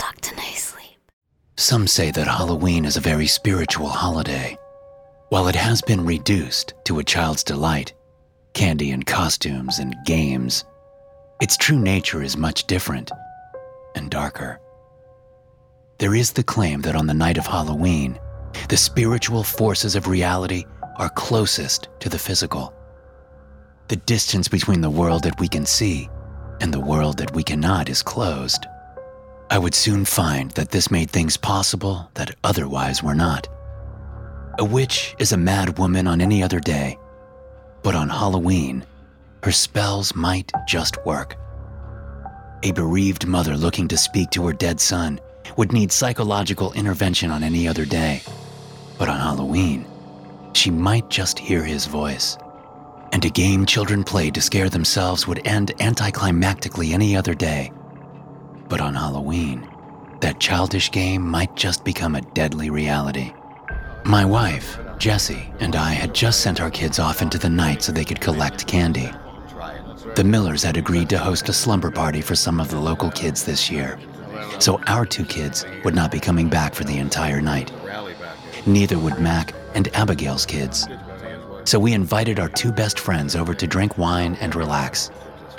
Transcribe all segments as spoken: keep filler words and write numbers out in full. Doctor No Sleep. Some say that Halloween is a very spiritual holiday. While it has been reduced to a child's delight, candy and costumes and games, its true nature is much different and darker. There is the claim that on the night of Halloween, the spiritual forces of reality are closest to the physical. The distance between the world that we can see and the world that we cannot is closed. I would soon find that this made things possible that otherwise were not. A witch is a mad woman on any other day, but on Halloween, her spells might just work. A bereaved mother looking to speak to her dead son would need psychological intervention on any other day, but on Halloween, she might just hear his voice. And a game children play to scare themselves would end anticlimactically any other day. But on Halloween, that childish game might just become a deadly reality. My wife, Jessie, and I had just sent our kids off into the night so they could collect candy. The Millers had agreed to host a slumber party for some of the local kids this year, so our two kids would not be coming back for the entire night. Neither would Mac and Abigail's kids. So we invited our two best friends over to drink wine and relax,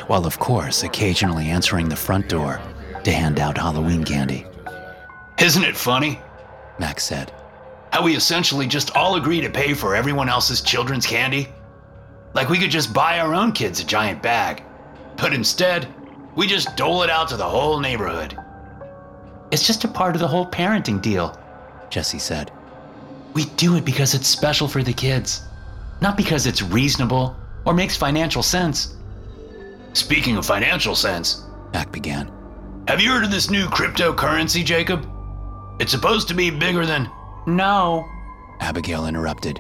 while of course occasionally answering the front door to hand out Halloween candy. "Isn't it funny," Max said, "how we essentially just all agree to pay for everyone else's children's candy? Like we could just buy our own kids a giant bag, but instead, we just dole it out to the whole neighborhood." "It's just a part of the whole parenting deal," Jessie said. "We do it because it's special for the kids, not because it's reasonable or makes financial sense." "Speaking of financial sense," Mac began, "have you heard of this new cryptocurrency, Jacob? It's supposed to be bigger than—" "No," Abigail interrupted.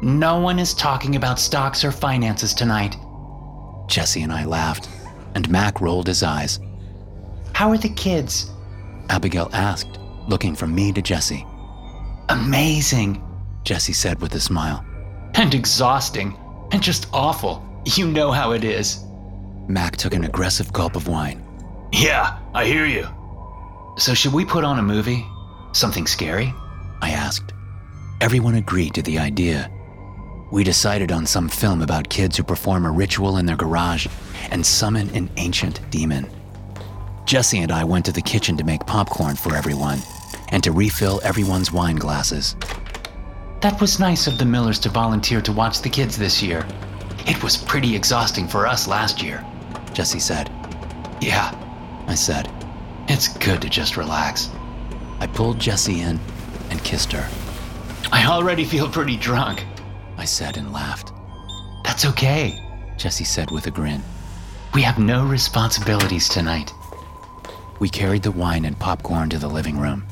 "No one is talking about stocks or finances tonight." Jessie and I laughed, and Mac rolled his eyes. "How are the kids?" Abigail asked, looking from me to Jessie. "Amazing," Jessie said with a smile. "And exhausting, and just awful. You know how it is." Mac took an aggressive gulp of wine. "Yeah, I hear you." "So should we put on a movie? Something scary?" I asked. Everyone agreed to the idea. We decided on some film about kids who perform a ritual in their garage and summon an ancient demon. Jessie and I went to the kitchen to make popcorn for everyone and to refill everyone's wine glasses. "That was nice of the Millers to volunteer to watch the kids this year. It was pretty exhausting for us last year," Jessie said. "Yeah," I said. "It's good to just relax." I pulled Jessie in and kissed her. "I already feel pretty drunk," I said and laughed. "That's okay," Jessie said with a grin. "We have no responsibilities tonight." We carried the wine and popcorn to the living room.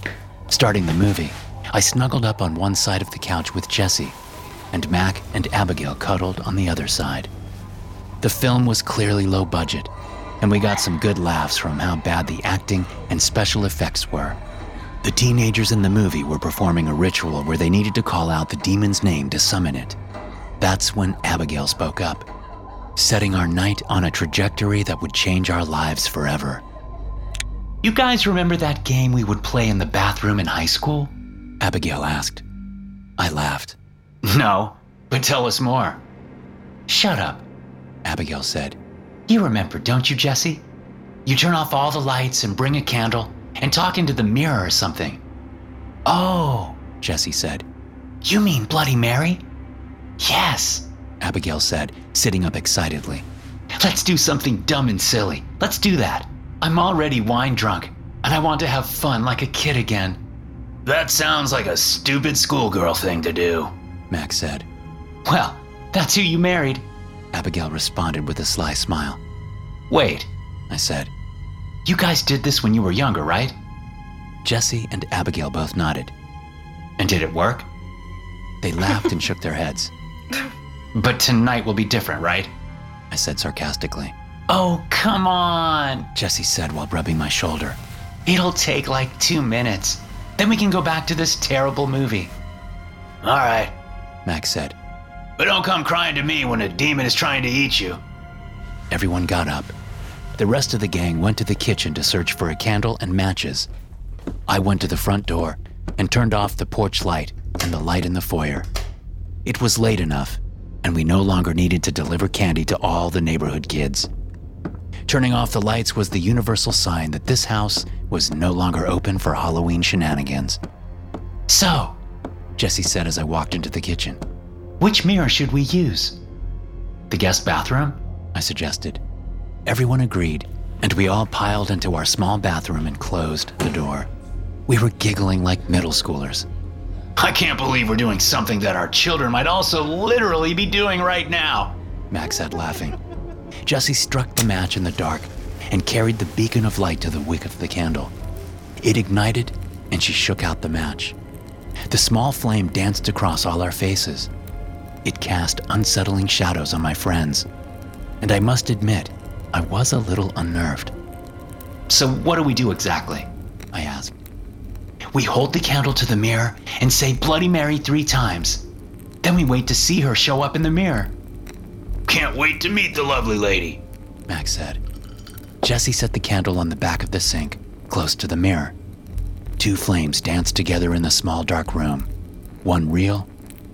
Starting the movie, I snuggled up on one side of the couch with Jessie, and Mac and Abigail cuddled on the other side. The film was clearly low budget, and we got some good laughs from how bad the acting and special effects were. The teenagers in the movie were performing a ritual where they needed to call out the demon's name to summon it. That's when Abigail spoke up, setting our night on a trajectory that would change our lives forever. "You guys remember that game we would play in the bathroom in high school?" Abigail asked. I laughed. "No, but tell us more." "Shut up," Abigail said. "You remember, don't you, Jessie? You turn off all the lights and bring a candle and talk into the mirror or something "Oh," Jesse said. "You mean Bloody Mary?" "Yes," Abigail said, sitting up excitedly. "Let's do something dumb and silly. Let's do that. I'm already wine drunk, and I want to have fun like a kid again." "That sounds like a stupid schoolgirl thing to do," Max said. "Well, that's who you married," Abigail responded with a sly smile. "Wait," I said. "You guys did this when you were younger, right?" Jesse and Abigail both nodded. "And did it work?" They laughed and shook their heads. "But tonight will be different, right?" I said sarcastically. "Oh, come on," Jesse said while rubbing my shoulder. "It'll take like two minutes. Then we can go back to this terrible movie." "All right," Max said. "But don't come crying to me when a demon is trying to eat you." Everyone got up. The rest of the gang went to the kitchen to search for a candle and matches. I went to the front door and turned off the porch light and the light in the foyer. It was late enough, and we no longer needed to deliver candy to all the neighborhood kids. Turning off the lights was the universal sign that this house was no longer open for Halloween shenanigans. "So," Jesse said as I walked into the kitchen, "which mirror should we use?" "The guest bathroom?" I suggested. Everyone agreed, and we all piled into our small bathroom and closed the door. We were giggling like middle schoolers. "I can't believe we're doing something that our children might also literally be doing right now," Max said, laughing. Jesse struck the match in the dark and carried the beacon of light to the wick of the candle. It ignited, and she shook out the match. The small flame danced across all our faces. It cast unsettling shadows on my friends, and I must admit, I was a little unnerved. "So what do we do exactly?" I asked. "We hold the candle to the mirror and say Bloody Mary three times. Then we wait to see her show up in the mirror." "Can't wait to meet the lovely lady," Max said. Jesse set the candle on the back of the sink, close to the mirror. Two flames danced together in the small dark room, one real,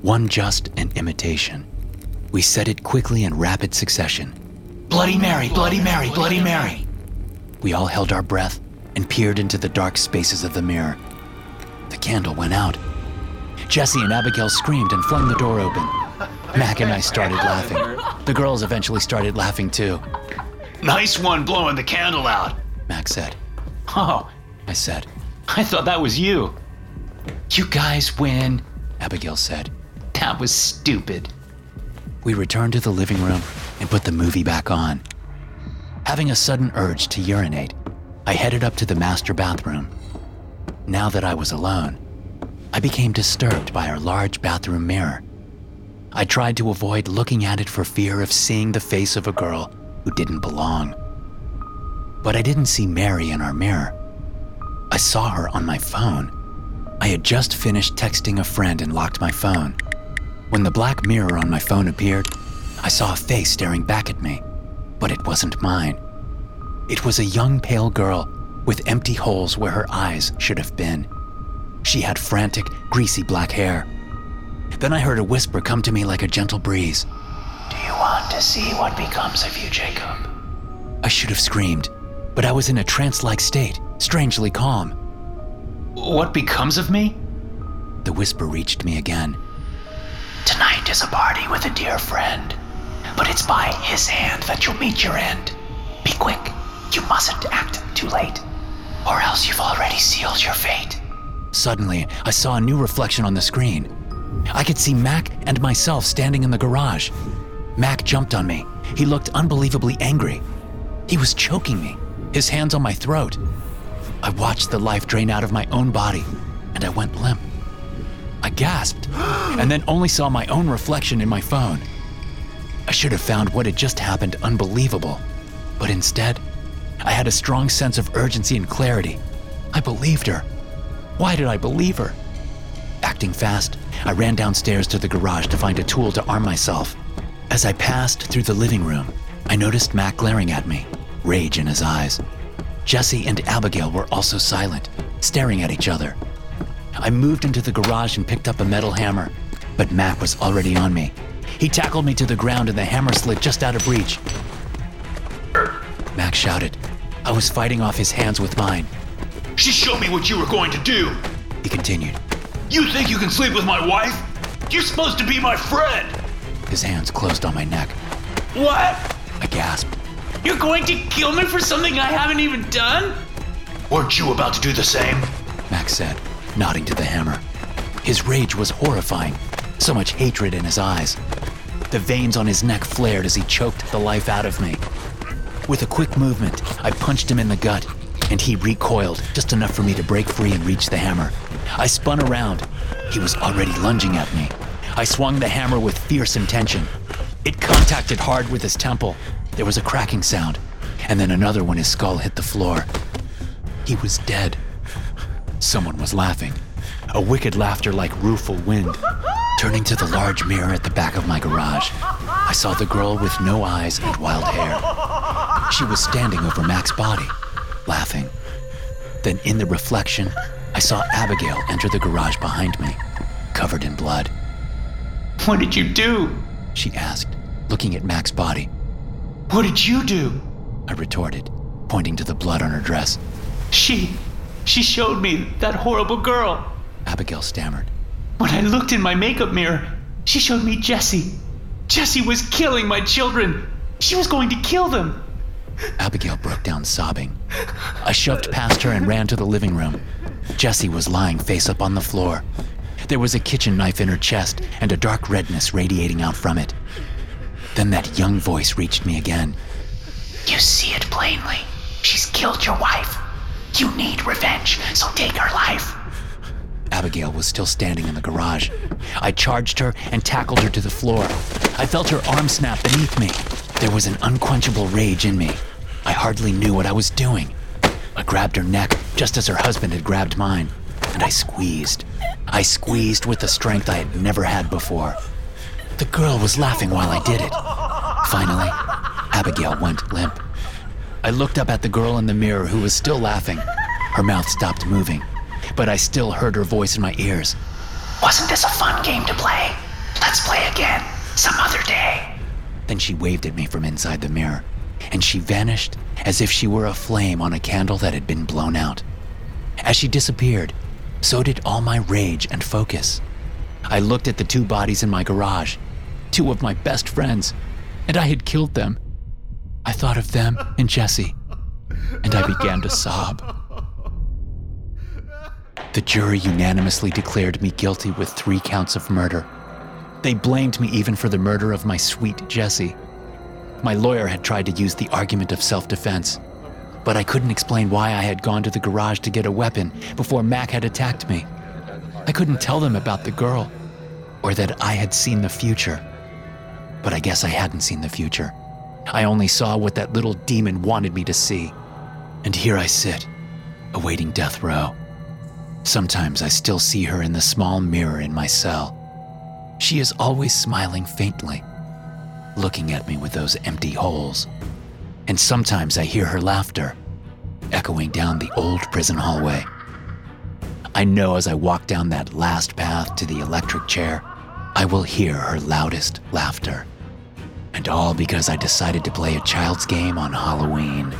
one just an imitation. We said it quickly in rapid succession. "Bloody Mary, Bloody Mary, Bloody Mary." We all held our breath and peered into the dark spaces of the mirror. The candle went out. Jesse and Abigail screamed and flung the door open. Mac and I started laughing. The girls eventually started laughing too. "Nice one blowing the candle out," Mac said. "Oh," I said. "I thought that was you." "You guys win," Abigail said. "That was stupid." We returned to the living room and put the movie back on. Having a sudden urge to urinate, I headed up to the master bathroom. Now that I was alone, I became disturbed by our large bathroom mirror. I tried to avoid looking at it for fear of seeing the face of a girl who didn't belong. But I didn't see Mary in our mirror. I saw her on my phone. I had just finished texting a friend and locked my phone. When the black mirror on my phone appeared, I saw a face staring back at me, but it wasn't mine. It was a young pale girl with empty holes where her eyes should have been. She had frantic, greasy black hair. Then I heard a whisper come to me like a gentle breeze. "Do you want to see what becomes of you, Jacob?" I should have screamed, but I was in a trance-like state, strangely calm. "What becomes of me?" The whisper reached me again. "Tonight is a party with a dear friend, but it's by his hand that you'll meet your end. Be quick, you mustn't act too late, or else you've already sealed your fate." Suddenly, I saw a new reflection on the screen. I could see Mac and myself standing in the garage. Mac jumped on me. He looked unbelievably angry. He was choking me, his hands on my throat. I watched the life drain out of my own body, and I went limp. I gasped, and then only saw my own reflection in my phone. I should have found what had just happened unbelievable, but instead, I had a strong sense of urgency and clarity. I believed her. Why did I believe her? Acting fast, I ran downstairs to the garage to find a tool to arm myself. As I passed through the living room, I noticed Mac glaring at me, rage in his eyes. Jesse and Abigail were also silent, staring at each other. I moved into the garage and picked up a metal hammer, but Mac was already on me. He tackled me to the ground and the hammer slid just out of reach. Mac shouted. I was fighting off his hands with mine. "She showed me what you were going to do," he continued. You think you can sleep with my wife? You're supposed to be my friend! His hands closed on my neck. What? I gasped. You're going to kill me for something I haven't even done? Weren't you about to do the same? Max said, nodding to the hammer. His rage was horrifying, so much hatred in his eyes. The veins on his neck flared as he choked the life out of me. With a quick movement, I punched him in the gut, and he recoiled, just enough for me to break free and reach the hammer. I spun around. He was already lunging at me. I swung the hammer with fierce intention. It contacted hard with his temple. There was a cracking sound, and then another when his skull hit the floor. He was dead. Someone was laughing, a wicked laughter like rueful wind. Turning to the large mirror at the back of my garage, I saw the girl with no eyes and wild hair. She was standing over Mac's body, laughing. Then in the reflection, I saw Abigail enter the garage behind me, covered in blood. What did you do? She asked, looking at Mac's body. What did you do? I retorted, pointing to the blood on her dress. She, she showed me that horrible girl, Abigail stammered. When I looked in my makeup mirror, she showed me Jessie. Jessie was killing my children. She was going to kill them. Abigail broke down sobbing. I shoved past her and ran to the living room. Jessie was lying face up on the floor. There was a kitchen knife in her chest and a dark redness radiating out from it. Then that young voice reached me again. You see it plainly. She's killed your wife. You need revenge, so take her life. Abigail was still standing in the garage. I charged her and tackled her to the floor. I felt her arm snap beneath me. There was an unquenchable rage in me. I hardly knew what I was doing. I grabbed her neck just as her husband had grabbed mine, and I squeezed. I squeezed with a strength I had never had before. The girl was laughing while I did it. Finally, Abigail went limp. I looked up at the girl in the mirror who was still laughing. Her mouth stopped moving, but I still heard her voice in my ears. Wasn't this a fun game to play? Let's play again, some other day. Then she waved at me from inside the mirror, and she vanished as if she were a flame on a candle that had been blown out. As she disappeared, so did all my rage and focus. I looked at the two bodies in my garage, two of my best friends, and I had killed them. I thought of them and Jessie, and I began to sob. The jury unanimously declared me guilty with three counts of murder. They blamed me even for the murder of my sweet Jessie. My lawyer had tried to use the argument of self-defense, but I couldn't explain why I had gone to the garage to get a weapon before Mac had attacked me. I couldn't tell them about the girl, or that I had seen the future. But I guess I hadn't seen the future. I only saw what that little demon wanted me to see. And here I sit, awaiting death row. Sometimes I still see her in the small mirror in my cell. She is always smiling faintly, looking at me with those empty holes. And sometimes I hear her laughter, echoing down the old prison hallway. I know as I walk down that last path to the electric chair, I will hear her loudest laughter. And all because I decided to play a child's game on Halloween.